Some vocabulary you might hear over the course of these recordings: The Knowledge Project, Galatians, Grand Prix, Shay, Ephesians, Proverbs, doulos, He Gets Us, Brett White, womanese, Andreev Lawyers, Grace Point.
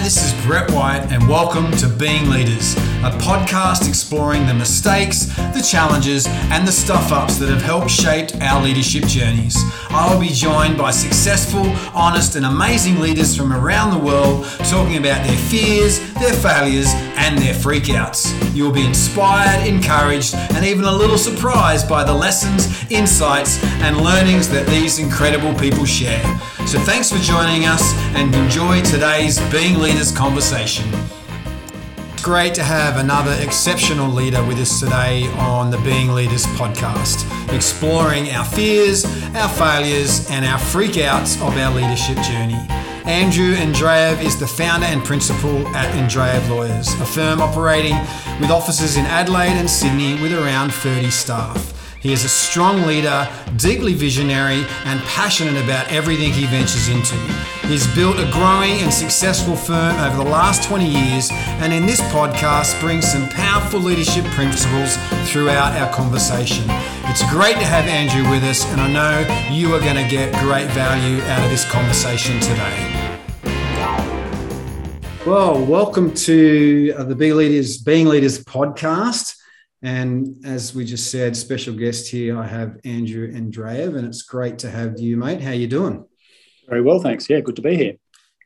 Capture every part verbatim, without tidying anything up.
Hi, this is Brett White and welcome to Being Leaders, a podcast exploring the mistakes, the challenges and the stuff-ups that have helped shape our leadership journeys. I'll be joined by successful, honest and amazing leaders from around the world talking about their fears, their failures and their freakouts. You'll be inspired, encouraged and even a little surprised by the lessons, insights and learnings that these incredible people share. So thanks for joining us and enjoy today's Being Leaders conversation. It's great to have another exceptional leader with us today on the Being Leaders podcast, exploring our fears, our failures, and our freakouts of our leadership journey. Andrew Andreev is the founder and principal at Andreev Lawyers, a firm operating with offices in Adelaide and Sydney with around thirty staff. He is a strong leader, deeply visionary, and passionate about everything he ventures into. He's built a growing and successful firm over the last twenty years, and in this podcast brings some powerful leadership principles throughout our conversation. It's great to have Andrew with us, and I know you are going to get great value out of this conversation today. Well, welcome to the Being Leaders, Being Leaders podcast. And as we just said, special guest here, I have Andrew Andreev, and it's great to have you, mate. How you doing? Very well, thanks. Yeah, good to be here.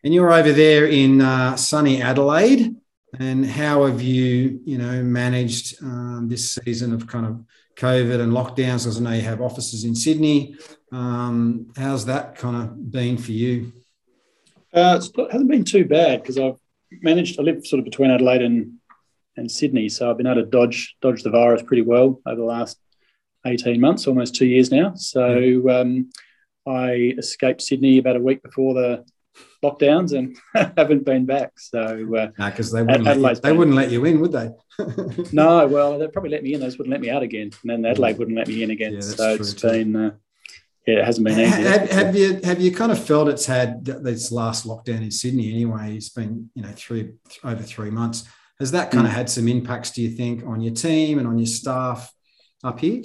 And you're over there in uh, sunny Adelaide. And how have you, you know, managed um, this season of kind of COVID and lockdowns? Because I know you have offices in Sydney. Um, how's that kind of been for you? Uh, it's not, it hasn't been too bad because I've managed. I live sort of between Adelaide and. and Sydney. So I've been able to dodge dodge the virus pretty well over the last eighteen months, almost two years now. So um, I escaped Sydney about a week before the lockdowns and haven't been back. So uh, nah, cause they wouldn't, Adelaide's let you, they wouldn't let you in, would they? No, well, they'd probably let me in. They just wouldn't let me out again. And then Adelaide wouldn't let me in again. Yeah, so it's too. been... Uh, Yeah, it hasn't been easy. Have, have you have you kind of felt it's had this last lockdown in Sydney anyway? It's been, you know, three over three months. Has that kind of had some impacts, do you think, on your team and on your staff up here?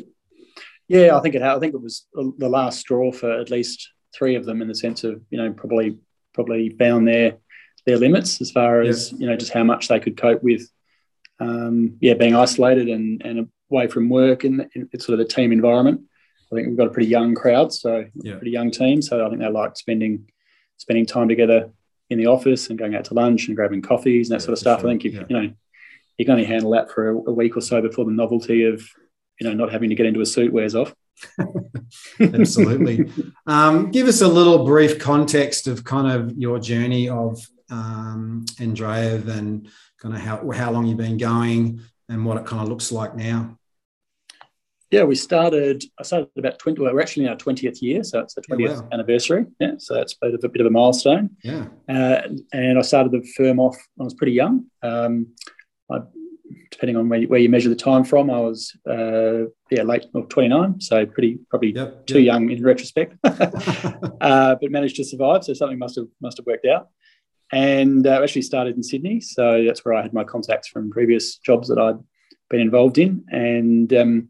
Yeah, I think it. I think it was the last straw for at least three of them in the sense of, you know, probably probably found their their limits as far as yep. you know just how much they could cope with, um, yeah, being isolated and and away from work and it's sort of the team environment. I think we've got a pretty young crowd, so yeah. pretty young team. So I think they like spending spending time together in the office and going out to lunch and grabbing coffees and that yeah, sort of stuff. Sure. I think, if, yeah. you know, you can only handle that for a, a week or so before the novelty of, you know, not having to get into a suit wears off. Absolutely. um, give us a little brief context of kind of your journey of um, Andreev and kind of how, how long you've been going and what it kind of looks like now. Yeah, we started, I started about twenty, well, we're actually in our twentieth year, so it's the twentieth oh, wow. anniversary. Yeah, so that's a bit of a, bit of a milestone. Yeah. Uh, and I started the firm off when I was pretty young. Um, I, depending on where you, where you measure the time from, I was, uh, yeah, late, well, twenty-nine, so pretty, probably yep, too yep. young in retrospect, uh, but managed to survive, so something must have, must have worked out. And uh, actually started in Sydney, so that's where I had my contacts from previous jobs that I'd been involved in. And... Um,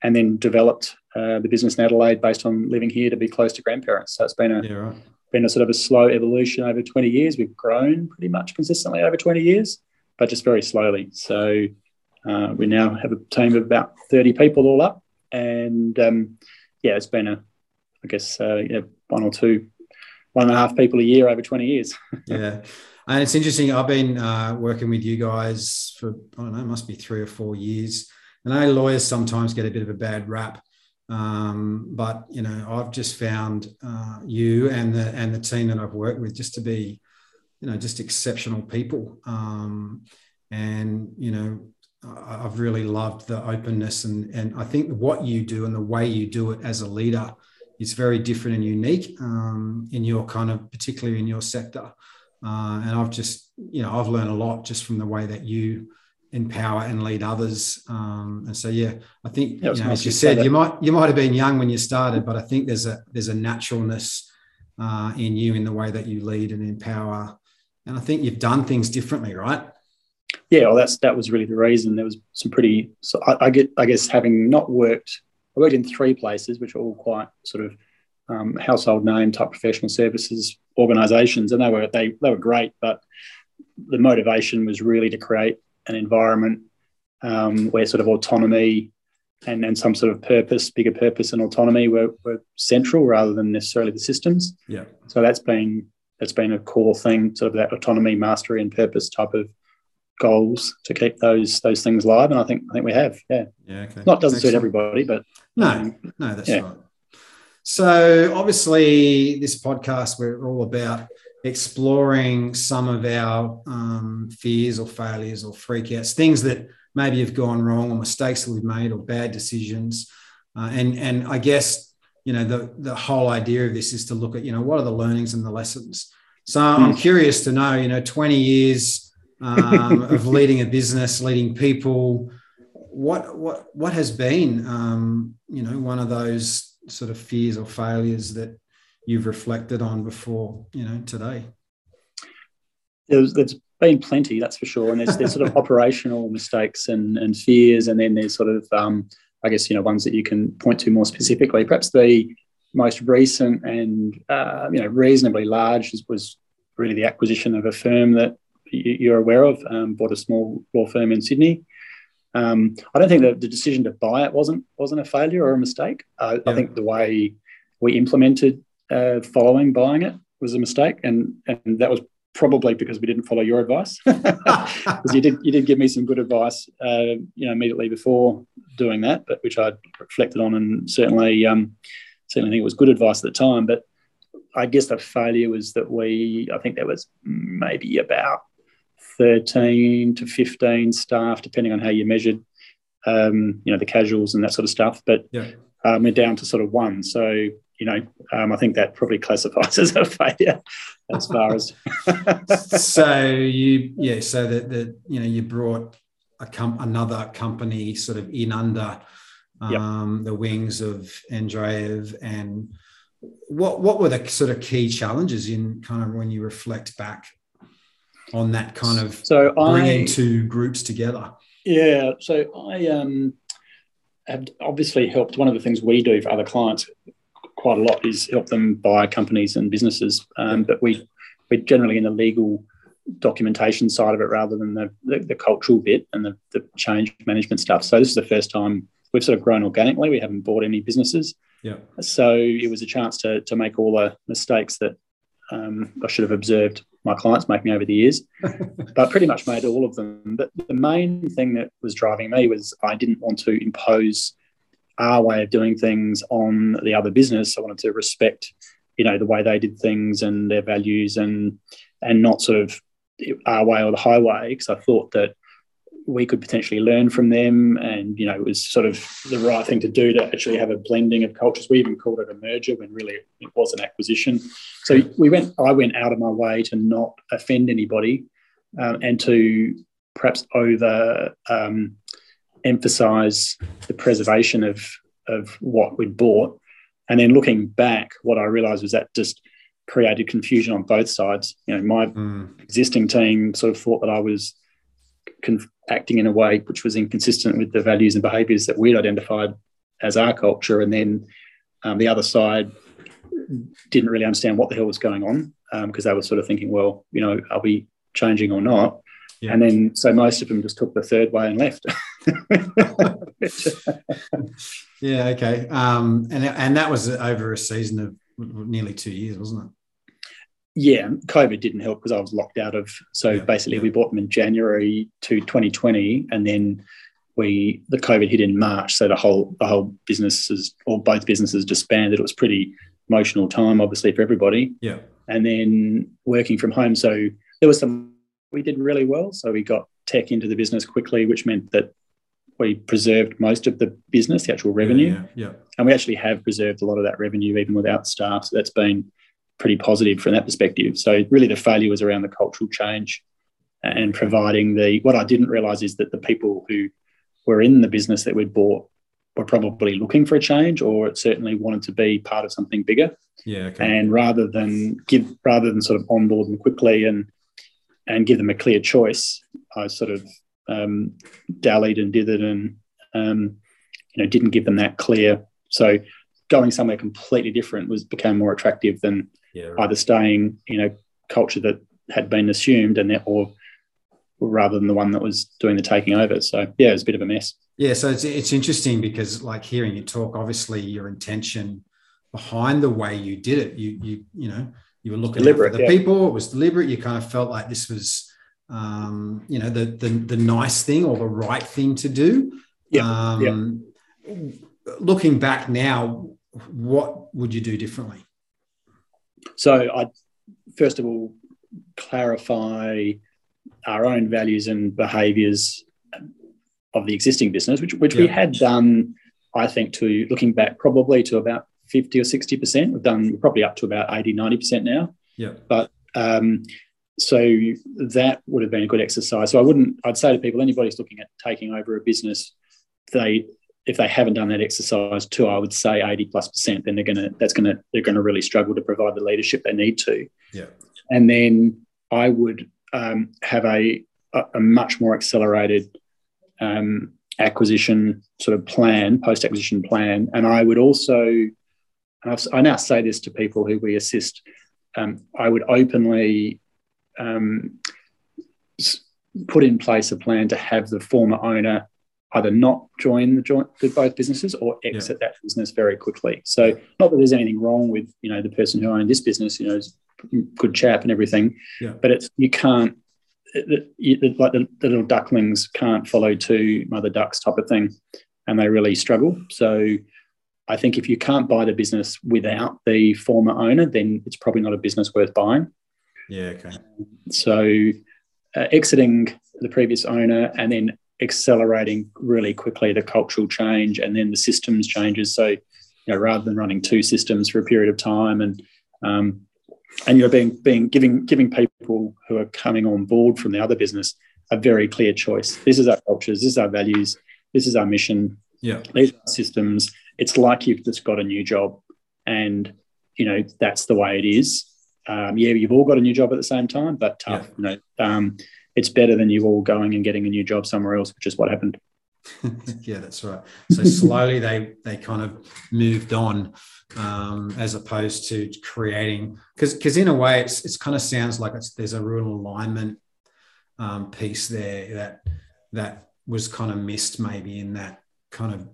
and then developed uh, the business in Adelaide based on living here to be close to grandparents. So it's been a yeah, right. been a sort of a slow evolution over twenty years. We've grown pretty much consistently over twenty years, but just very slowly. So uh, we now have a team of about thirty people all up. And, um, yeah, it's been, a, I guess, uh, yeah, one or two, one and a half people a year over twenty years. Yeah. And it's interesting. I've been uh, working with you guys for, I don't know, it must be three or four years. I know lawyers sometimes get a bit of a bad rap, um, but, you know, I've just found uh, you and the and the team that I've worked with just to be, you know, just exceptional people. Um, and, you know, I've really loved the openness and, and I think what you do and the way you do it as a leader is very different and unique um, in your kind of, particularly in your sector. Uh, and I've just, you know, I've learned a lot just from the way that you empower and lead others, um, and so yeah, I think you know, nice as you said, you might you might have been young when you started, but I think there's a there's a naturalness uh, in you in the way that you lead and empower, and I think you've done things differently, right? Yeah, well, that's that was really the reason. There was some pretty. So I, I get, I guess, having not worked, I worked in three places, which are all quite sort of um, household name type professional services organisations, and they were they they were great, but the motivation was really to create an environment um, where sort of autonomy and, and some sort of purpose, bigger purpose and autonomy were, were central rather than necessarily the systems. Yeah. So that's been that's been a core thing, sort of that autonomy, mastery, and purpose type of goals to keep those those things live. And I think I think we have. Yeah. Yeah. Okay. Not doesn't Excellent. Suit everybody, but no, um, no, that's yeah. right. So obviously, this podcast we're all about exploring some of our um, fears or failures or freakouts, things that maybe have gone wrong or mistakes that we've made or bad decisions. Uh, and, and I guess, you know, the, the whole idea of this is to look at, you know, what are the learnings and the lessons? So I'm curious to know, you know, twenty years um, of leading a business, leading people, what, what, what has been, um, you know, one of those sort of fears or failures that you've reflected on before, you know, today? There's, there's been plenty, that's for sure. And there's, there's sort of operational mistakes and, and fears. And then there's sort of, um, I guess, you know, ones that you can point to more specifically. Perhaps the most recent and, uh, you know, reasonably large was really the acquisition of a firm that you're aware of, um, bought a small law firm in Sydney. Um, I don't think that the decision to buy it wasn't, wasn't a failure or a mistake. Uh, yeah. I think the way we implemented Uh, following buying it was a mistake, and and that was probably because we didn't follow your advice. Because you did you did give me some good advice, uh, you know, immediately before doing that, but which I reflected on, and certainly um, certainly think it was good advice at the time. But I guess the failure was that we, I think there was maybe about thirteen to fifteen staff, depending on how you measured, um, you know, the casuals and that sort of stuff. But yeah. um, we're down to sort of one, so. You know, um, I think that probably classifies as a failure as far as. so you, yeah, so that the you know you brought a com- another company sort of in under um, yep. the wings of Andreev, and what what were the sort of key challenges in kind of when you reflect back on that kind of so bringing I, two groups together? Yeah, so I um, have obviously helped. One of the things we do for other clients quite a lot is help them buy companies and businesses, um, but we, we're generally in the legal documentation side of it rather than the, the, the cultural bit and the, the change management stuff. So this is the first time we've sort of grown organically. We haven't bought any businesses. Yeah. So it was a chance to to make all the mistakes that um, I should have observed my clients making over the years, but pretty much made all of them. But the main thing that was driving me was I didn't want to impose our way of doing things on the other business. I wanted to respect, you know, the way they did things and their values, and and not sort of our way or the highway, because I thought that we could potentially learn from them, and you know, it was sort of the right thing to do to actually have a blending of cultures. We even called it a merger when really it was an acquisition. So we went. I went out of my way to not offend anybody, um, and to perhaps over. Um, emphasize the preservation of of what we'd bought. And then looking back, what I realized was that just created confusion on both sides. You know, my mm. existing team sort of thought that I was conf- acting in a way which was inconsistent with the values and behaviors that we'd identified as our culture, and then um, the other side didn't really understand what the hell was going on, because um, they were sort of thinking, well, you know, are we changing or not? Yeah. And then, so most of them just took the third way and left. yeah, okay. Um, and and that was over a season of nearly two years, wasn't it? Yeah, COVID didn't help because I was locked out of. So yeah, basically, yeah. we bought them in January to twenty twenty, and then we the COVID hit in March. So the whole the whole businesses or both businesses disbanded. It was pretty emotional time, obviously, for everybody. Yeah. And then working from home, so there was some. We did really well, so we got tech into the business quickly, which meant that we preserved most of the business, the actual revenue. Yeah, yeah, yeah. And we actually have preserved a lot of that revenue even without staff, so that's been pretty positive from that perspective. So really the failure was around the cultural change and providing the... What I didn't realise is that the people who were in the business that we'd bought were probably looking for a change, or certainly wanted to be part of something bigger. Yeah. Okay. And rather than give, rather than sort of onboard them quickly and and give them a clear choice, I sort of um, dallied and dithered and, um, you know, didn't give them that clear. So going somewhere completely different was became more attractive than yeah, right. either staying, you know, culture that had been assumed and or rather than the one that was doing the taking over. So yeah, it was a bit of a mess. Yeah, so it's it's interesting because, like, hearing you talk, obviously your intention behind the way you did it, you you you know, you were looking deliberate, out for the yeah. people. It was deliberate. You kind of felt like this was, um, you know, the the the nice thing or the right thing to do. Yeah. Um, yeah. Looking back now, what would you do differently? So I'd first of all clarify our own values and behaviours of the existing business, which which yeah. we had done, I think, to looking back probably to about fifty or sixty percent. We've done we're probably up to about eighty, ninety percent now. Yeah. But um, so that would have been a good exercise. So I wouldn't, I'd say to people, anybody's looking at taking over a business, they if they haven't done that exercise too, I would say eighty plus percent, then they're gonna that's gonna they're gonna really struggle to provide the leadership they need to. Yeah. And then I would um, have a, a a much more accelerated um, acquisition sort of plan, post-acquisition plan. And I would also, and I now say this to people who we assist, um, I would openly um, put in place a plan to have the former owner either not join the joint with both businesses or exit yeah. that business very quickly. So not that there's anything wrong with, you know, the person who owned this business, you know, is a good chap and everything, yeah. but it's, you can't, it, it, like the, the little ducklings can't follow two mother ducks type of thing, and they really struggle. So I think if you can't buy the business without the former owner, then it's probably not a business worth buying. Yeah, okay. So uh, exiting the previous owner and then accelerating really quickly the cultural change and then the systems changes. So, you know, rather than running two systems for a period of time, and um, and you're being being giving giving people who are coming on board from the other business a very clear choice. This is our cultures. This is our values. This is our mission. Yeah, these are systems. It's like you've just got a new job, and you know that's the way it is. Um, yeah, you've all got a new job at the same time, but tough. Yeah. You know. Um, It's better than you all going and getting a new job somewhere else, which is what happened. Yeah, that's right. So slowly they they kind of moved on, um, as opposed to creating, because because in a way it's it's kind of sounds like it's, there's a real alignment um, piece there that that was kind of missed maybe in that kind of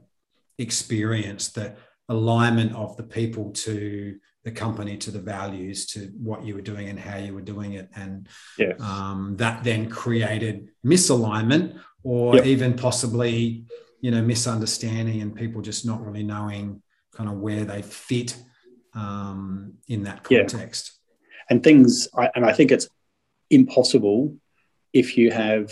experience, that alignment of the people to the company, to the values, to what you were doing and how you were doing it. And yeah. um, that then created misalignment or yep. even possibly, you know, misunderstanding and people just not really knowing kind of where they fit um, in that context. Yeah. And things, I, and I think it's impossible if you have,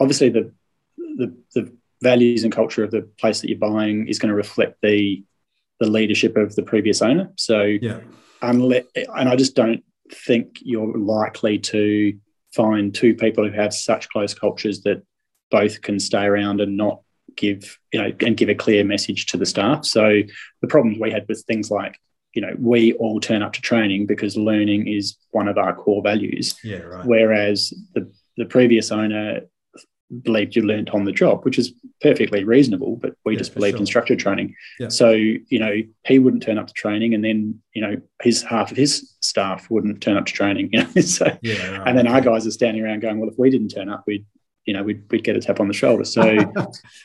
obviously the, the, the values and culture of the place that you're buying is going to reflect the the leadership of the previous owner. So yeah. unless, and I just don't think you're likely to find two people who have such close cultures that both can stay around and not give, you know, and give a clear message to the staff. So the problems we had with things like, you know, we all turn up to training because learning is one of our core values. Yeah, right. Whereas the, the previous owner believed you learnt on the job, which is perfectly reasonable, but we yeah, just believed sure. in structured training. Yeah. So, you know, he wouldn't turn up to training, and then, you know, his half of his staff wouldn't turn up to training. You know, so yeah, right. and then our guys are standing around going, well, if we didn't turn up, we'd, you know, we'd, we'd get a tap on the shoulder. So,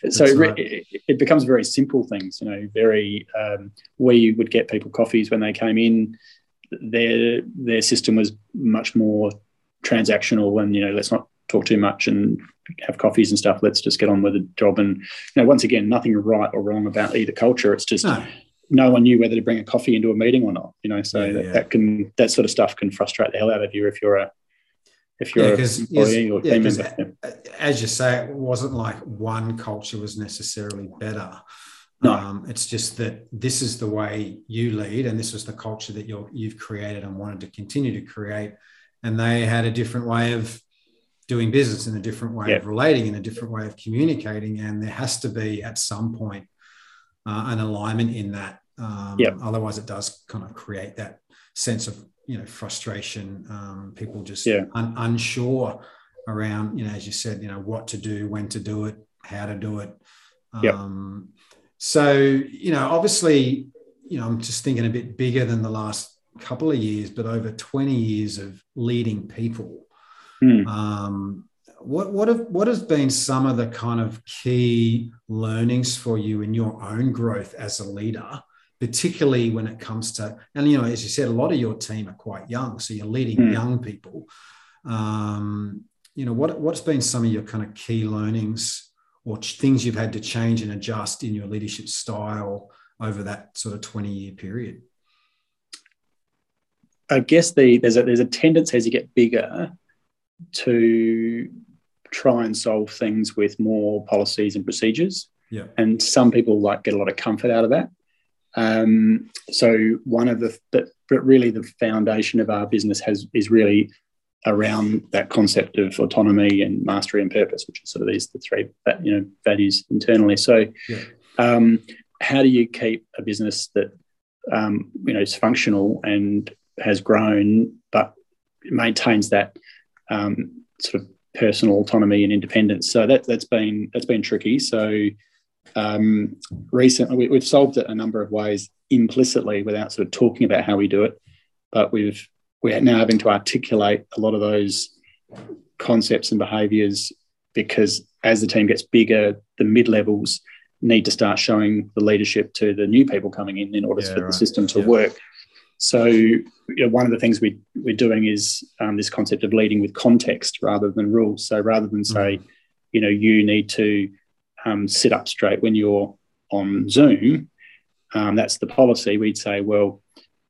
so right. it, it becomes very simple things. You know, very um, we would get people coffees when they came in. Their their system was much more transactional, and you know, let's not talk too much and have coffees and stuff. Let's just get on with the job. And you know, once again, nothing right or wrong about either culture. It's just no, no one knew whether to bring a coffee into a meeting or not. You know, so yeah, that, yeah. that can that sort of stuff can frustrate the hell out of you if you're a if you're yeah, an employee or yeah, team member. As you say, it wasn't like one culture was necessarily better. No, um, it's just that this is the way you lead, and this was the culture that you're you've created and wanted to continue to create. And they had a different way of doing business, in a different way yeah. of relating, in a different way of communicating, and there has to be at some point uh, an alignment in that. Um, yeah. Otherwise, it does kind of create that sense of, you know, frustration. Um, people just yeah. un- unsure around, you know, as you said, you know, what to do, when to do it, how to do it. Um, yeah. So, you know, obviously, you know, I'm just thinking a bit bigger than the last couple of years, but over twenty years of leading people. Um, what what have what has been some of the kind of key learnings for you in your own growth as a leader, particularly when it comes to, and you know, as you said, a lot of your team are quite young, so you're leading mm. young people. Um, you know, what what's been some of your kind of key learnings or things you've had to change and adjust in your leadership style over that sort of twenty-year period? I guess the, there's a there's a tendency as you get bigger to try and solve things with more policies and procedures. Yeah. And some people like get a lot of comfort out of that. Um, so one of the, but, but really the foundation of our business has is really around that concept of autonomy and mastery and purpose, which is sort of these the three you know values internally. So yeah. um, how do you keep a business that um, you know is functional and has grown but maintains that um, sort of personal autonomy and independence? So that that's been that's been tricky. So um, recently we, we've solved it a number of ways implicitly without sort of talking about how we do it, but we've we're now having to articulate a lot of those concepts and behaviours, because as the team gets bigger, the mid-levels need to start showing the leadership to the new people coming in in order yeah, for right. the system to yeah. work. So you know, one of the things we, we're doing is um, this concept of leading with context rather than rules. So rather than say, mm. you know, you need to um, sit up straight when you're on Zoom, um, that's the policy, we'd say, well,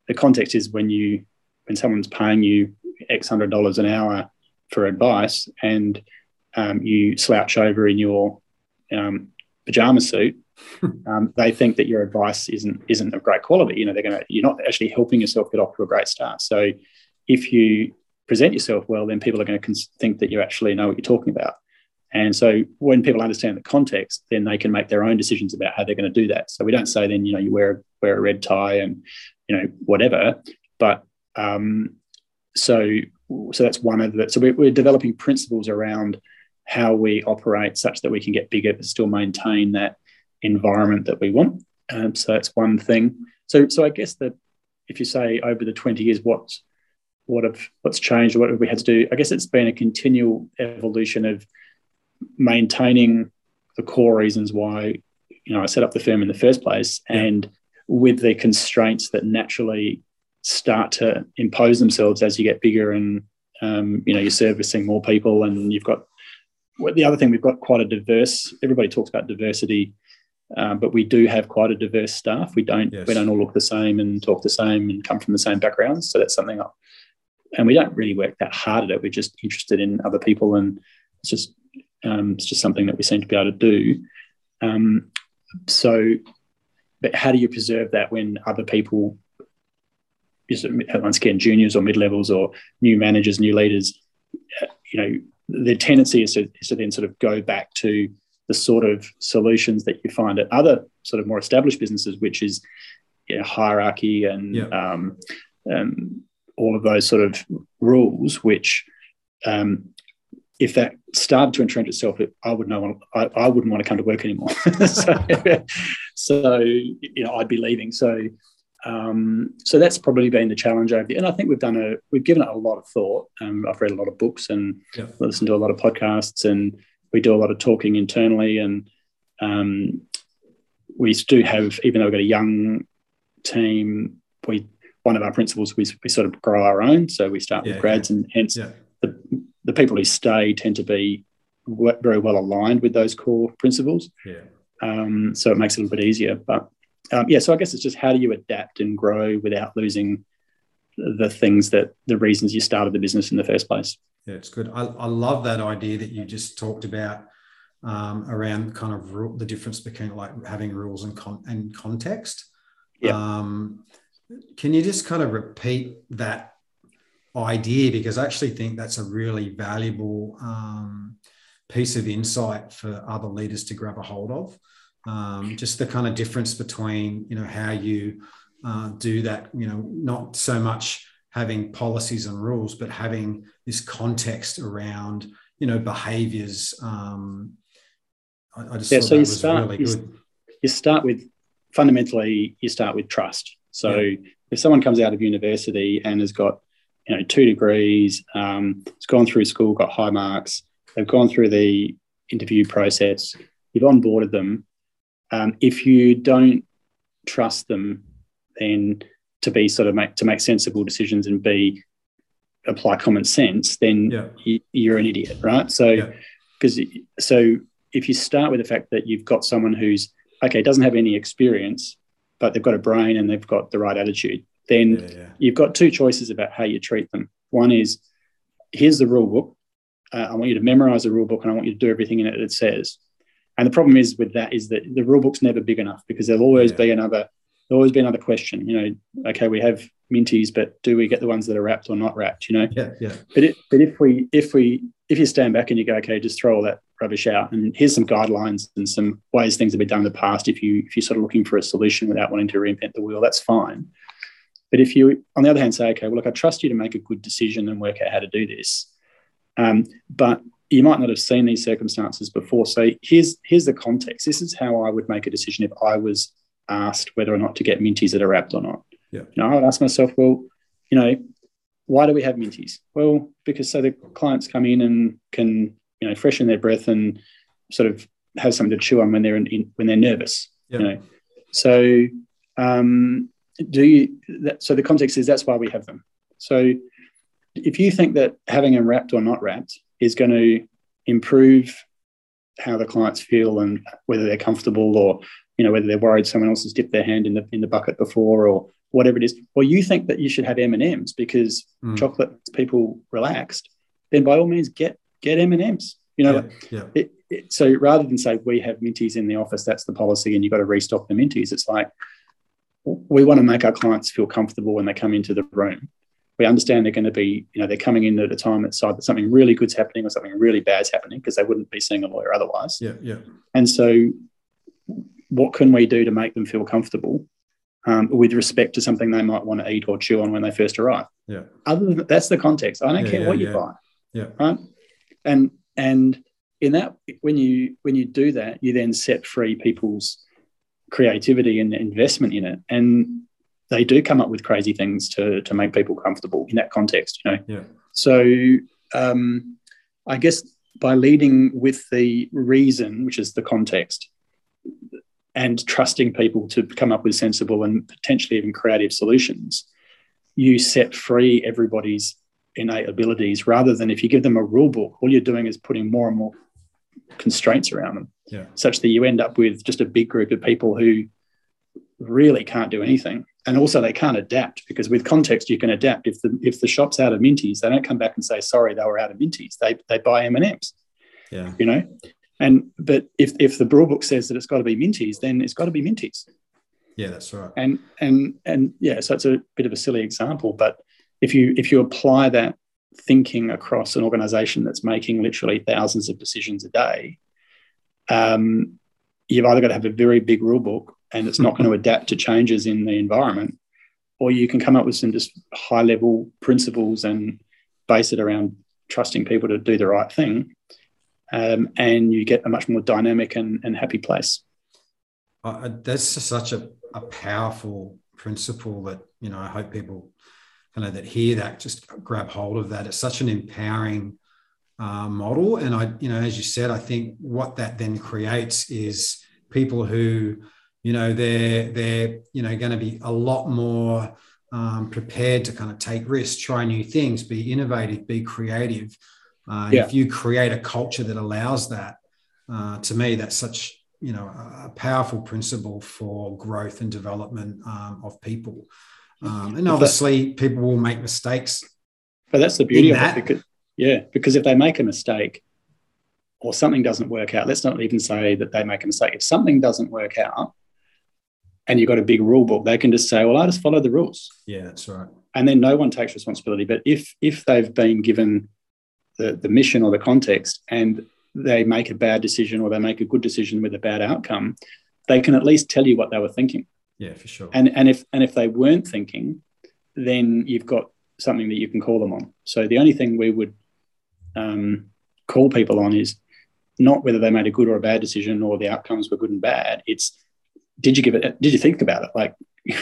the context is when you... when someone's paying you X hundred dollars an hour for advice and um, you slouch over in your um, pajama suit, um, they think that your advice isn't isn't of great quality. You know, they're gonna you're not actually helping yourself get off to a great start. So if you present yourself well, then people are going to cons- think that you actually know what you're talking about. And so when people understand the context, then they can make their own decisions about how they're going to do that. So we don't say then you know you wear wear a red tie and you know whatever, but Um, so, so that's one of the, so we're, we're developing principles around how we operate such that we can get bigger, but still maintain that environment that we want. Um, so that's one thing. So, so I guess that if you say over the twenty years, what's, what have, what's changed, what have we had to do? I guess it's been a continual evolution of maintaining the core reasons why, you know, I set up the firm in the first place, yeah. and with the constraints that naturally start to impose themselves as you get bigger and um, you know you're servicing more people, and you've got well, the other thing we've got quite a diverse. Everybody talks about diversity, um, but we do have quite a diverse staff. We don't yes. we don't all look the same and talk the same and come from the same backgrounds. So that's something, up. And we don't really work that hard at it. We're just interested in other people, and it's just um, it's just something that we seem to be able to do. Um, so, but how do you preserve that when other people? Once again, juniors or mid-levels or new managers, new leaders, you know, their tendency is to, is to then sort of go back to the sort of solutions that you find at other sort of more established businesses, which is you know, hierarchy and yeah. um, um, all of those sort of rules, which um, if that started to entrench itself, I would not want to, I, I wouldn't want to come to work anymore. so, so, you know, I'd be leaving. So, Um, so that's probably been the challenge over there, and I think we've done a we've given it a lot of thought. Um, I've read a lot of books and yeah. listened to a lot of podcasts, and we do a lot of talking internally. And um, we do have, even though we've got a young team, we one of our principles we we sort of grow our own. So we start yeah, with grads, yeah. and hence yeah. the the people who stay tend to be very well aligned with those core principles. Yeah. Um, so it makes it a little bit easier, but. Um, yeah, so I guess it's just how do you adapt and grow without losing the things that the reasons you started the business in the first place. Yeah, it's good. I, I love that idea that you just talked about um, around kind of rule, the difference between like having rules and con- and context. Yeah. Um, can you just kind of repeat that idea? Because I actually think that's a really valuable um, piece of insight for other leaders to grab a hold of. Um, just the kind of difference between, you know, how you uh, do that, you know, not so much having policies and rules, but having this context around, you know, behaviours. Um, I, I just yeah, thought so that you was start, really you, good. You start with, fundamentally, you start with trust. So yeah. if someone comes out of university and has got, you know, two degrees, um, has gone through school, got high marks, they've gone through the interview process, you've onboarded them. Um, if you don't trust them, then to be sort of make to make sensible decisions and be apply common sense, then yeah. you, you're an idiot, right? So, because yeah. so if you start with the fact that you've got someone who's okay, doesn't have any experience, but they've got a brain and they've got the right attitude, then yeah, yeah. you've got two choices about how you treat them. One is, here's the rule book. Uh, I want you to memorize the rule book, and I want you to do everything in it that it says. And the problem is with that is that the rule book's never big enough, because there'll always yeah. be another, there'll always be another question. You know, okay, we have minties, but do we get the ones that are wrapped or not wrapped? You know, yeah, yeah. But it, but if we, if we, if you stand back and you go, okay, just throw all that rubbish out, and here's some guidelines and some ways things have been done in the past. If you, if you're sort of looking for a solution without wanting to reinvent the wheel, that's fine. But if you, on the other hand, say, okay, well, look, I trust you to make a good decision and work out how to do this. Um, but you might not have seen these circumstances before. So here's here's the context. This is how I would make a decision if I was asked whether or not to get minties that are wrapped or not. Yeah. You know, I would ask myself, well, you know, why do we have minties? Well, because so the clients come in and can, you know, freshen their breath and sort of have something to chew on when they're in, in, when they're nervous. Yeah. You know, so um, do you? That, so the context is that's why we have them. So if you think that having them wrapped or not wrapped is going to improve how the clients feel and whether they're comfortable, or, you know, whether they're worried someone else has dipped their hand in the in the bucket before, or whatever it is, or you think that you should have M and M's because mm. chocolate makes people relaxed, then by all means get get M and M's. You know, yeah, yeah. It, it, so rather than say we have minties in the office, that's the policy, and you've got to restock the minties, it's like we want to make our clients feel comfortable when they come into the room. We understand they're going to be, you know, they're coming in at a time that's either something really good's happening or something really bad's happening, because they wouldn't be seeing a lawyer otherwise. Yeah, yeah. And so what can we do to make them feel comfortable um, with respect to something they might want to eat or chew on when they first arrive? Yeah. Other than that, that's the context. I don't yeah, care yeah, what you yeah. buy. Yeah. Right. And and in that, when you when you do that, you then set free people's creativity and investment in it. And they do come up with crazy things to to make people comfortable in that context, you know. Yeah. So um, I guess by leading with the reason, which is the context, and trusting people to come up with sensible and potentially even creative solutions, you set free everybody's innate abilities, rather than if you give them a rule book, all you're doing is putting more and more constraints around them, yeah. such that you end up with just a big group of people who really can't do anything. And also they can't adapt, because with context you can adapt. If the if the shop's out of minties, they don't come back and say, sorry, they were out of minties. They they buy M and M's. Yeah. You know? And but if if the rule book says that it's got to be minties, then it's got to be minties. Yeah, that's right. And and and yeah, so it's a bit of a silly example, but if you if you apply that thinking across an organization that's making literally thousands of decisions a day, um, you've either got to have a very big rule book, and it's not going to adapt to changes in the environment, or you can come up with some just high-level principles and base it around trusting people to do the right thing, um, and you get a much more dynamic and, and happy place. Uh, that's just such a, a powerful principle that, you know, I hope people kind of that hear that just grab hold of that. It's such an empowering uh, model, and I, you know, as you said, I think what that then creates is people who, you know, they're, they're, you know, going to be a lot more um, prepared to kind of take risks, try new things, be innovative, be creative. Uh, yeah. If you create a culture that allows that, uh, to me, that's such, you know, a powerful principle for growth and development um, of people. Um, and obviously people will make mistakes. But that's the beauty of that. it. Because, yeah, because if they make a mistake or something doesn't work out, let's not even say that they make a mistake. If something doesn't work out, and you've got a big rule book, they can just say, well, I just follow the rules. Yeah, that's right. And then no one takes responsibility. But if if they've been given the, the mission or the context, and they make a bad decision or they make a good decision with a bad outcome, they can at least tell you what they were thinking. Yeah, for sure. And and if and if they weren't thinking, then you've got something that you can call them on. So the only thing we would um, call people on is not whether they made a good or a bad decision or the outcomes were good and bad. It's, did you give it, did you think about it? Like, yeah.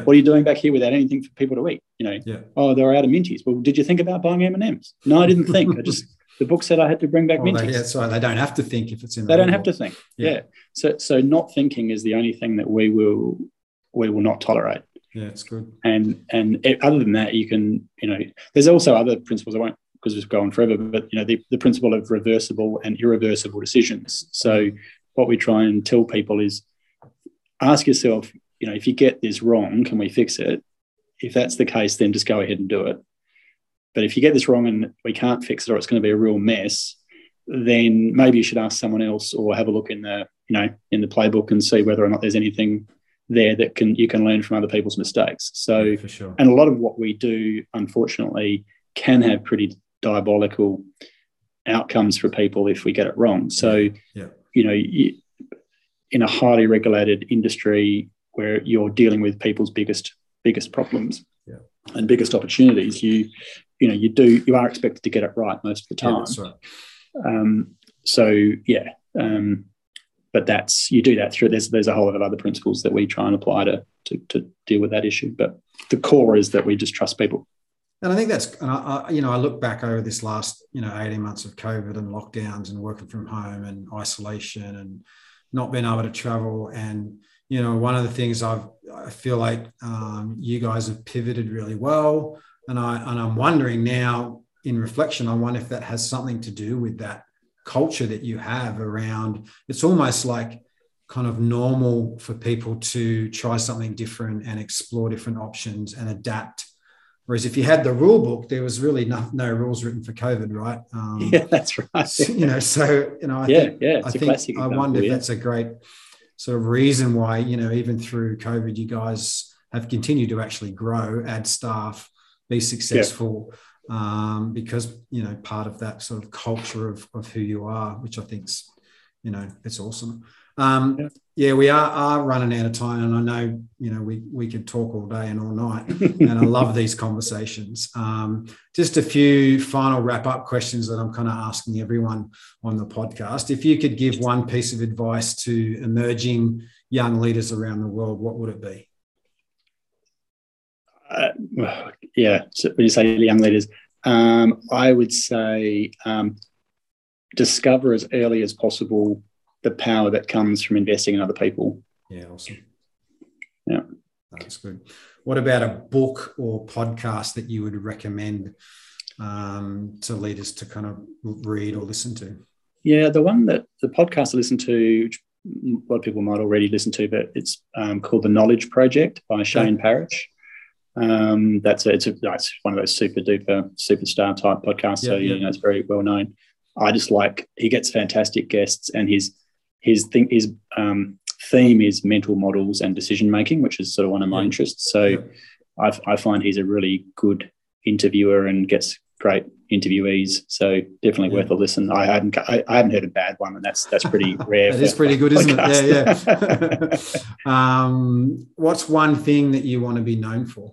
what are you doing back here without anything for people to eat? You know, yeah. oh, they're out of minties. Well, did you think about buying M and M's? No, I didn't think. I just the books that I had to bring back well, vintage. They, yeah, so they don't have to think if it's in. They the don't have to think. Yeah. yeah. So so not thinking is the only thing that we will we will not tolerate. Yeah, it's good. And and other than that, you can you know there's also other principles. I won't because it's going forever. But you know the the principle of reversible and irreversible decisions. So what we try and tell people is ask yourself, you know, if you get this wrong, can we fix it? If that's the case, then just go ahead and do it. But if you get this wrong and we can't fix it or it's going to be a real mess, then maybe you should ask someone else or have a look in the, you know, in the playbook and see whether or not there's anything there that can you can learn from other people's mistakes. So, for sure. And a lot of what we do, unfortunately, can have pretty diabolical outcomes for people if we get it wrong. So, yeah. you know, you, in a highly regulated industry where you're dealing with people's biggest biggest problems yeah. and biggest opportunities, you you know you do you are expected to get it right most of the time. Yeah, that's right. Um, so yeah, um, but that's you do that through. There's there's a whole lot of other principles that we try and apply to to, to deal with that issue. But the core is that we just trust people. And I think that's, and I, I, you know, I look back over this last, you know, eighteen months of COVID and lockdowns and working from home and isolation and not being able to travel. And, you know, one of the things I've, I feel like um, you guys have pivoted really well. And, I, and I'm wondering now in reflection, I wonder if that has something to do with that culture that you have around, it's almost like kind of normal for people to try something different and explore different options and adapt. Whereas if you had the rule book, there was really no, no rules written for COVID, right? Um, yeah, that's right. So, you know, so, you know, I yeah, think, yeah, I, think example, I wonder yeah. if that's a great sort of reason why, you know, even through COVID, you guys have continued to actually grow, add staff, be successful yeah. um, because, you know, part of that sort of culture of, of who you are, which I think's, you know, it's awesome. Um, yeah. yeah, we are, are running out of time, and I know you know we we could talk all day and all night, and I love these conversations. Um, just a few final wrap up questions that I'm kind of asking everyone on the podcast. If you could give one piece of advice to emerging young leaders around the world, what would it be? Uh, yeah, so when you say young leaders, um, I would say um, discover as early as possible the power that comes from investing in other people. Yeah, awesome. Yeah. That's good. What about a book or podcast that you would recommend um, to leaders to kind of read or listen to? Yeah, the one that the podcast I listen to, which a lot of people might already listen to, but it's um, called The Knowledge Project by Shane yeah. Parrish. Um, that's a, it's, a, it's one of those super duper superstar type podcasts. Yeah, so, yeah. you know, it's very well known. I just like, he gets fantastic guests, and his His thing, his um, theme is mental models and decision making, which is sort of one of my yeah. interests. So, yeah. I've, I find he's a really good interviewer and gets great interviewees. So definitely yeah. worth a listen. I hadn't, I, I haven't heard a bad one, and that's that's pretty rare. That is pretty good, isn't it? Yeah, yeah. um, what's one thing that you want to be known for?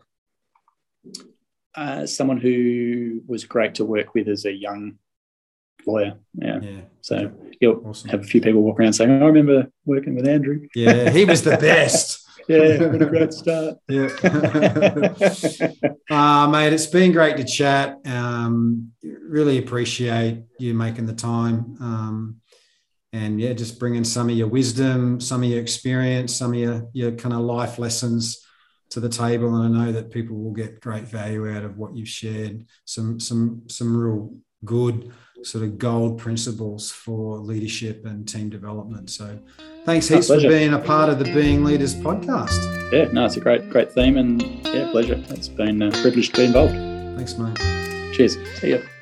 Uh, someone who was great to work with as a young lawyer. Yeah. yeah. So you'll awesome. have a few people walk around saying, oh, I remember working with Andrew. Yeah, he was the best. yeah, what a great start. Yeah. uh, mate, it's been great to chat. Um, really appreciate you making the time. Um, and, yeah, just bringing some of your wisdom, some of your experience, some of your, your kind of life lessons to the table. And I know that people will get great value out of what you've shared, some, some, some real good sort of gold principles for leadership and team development. So thanks heaps for being a part of the Being Leaders podcast. Yeah, no, it's a great, great theme, and yeah, pleasure. It's been a privilege to be involved. Thanks, mate. Cheers. See you.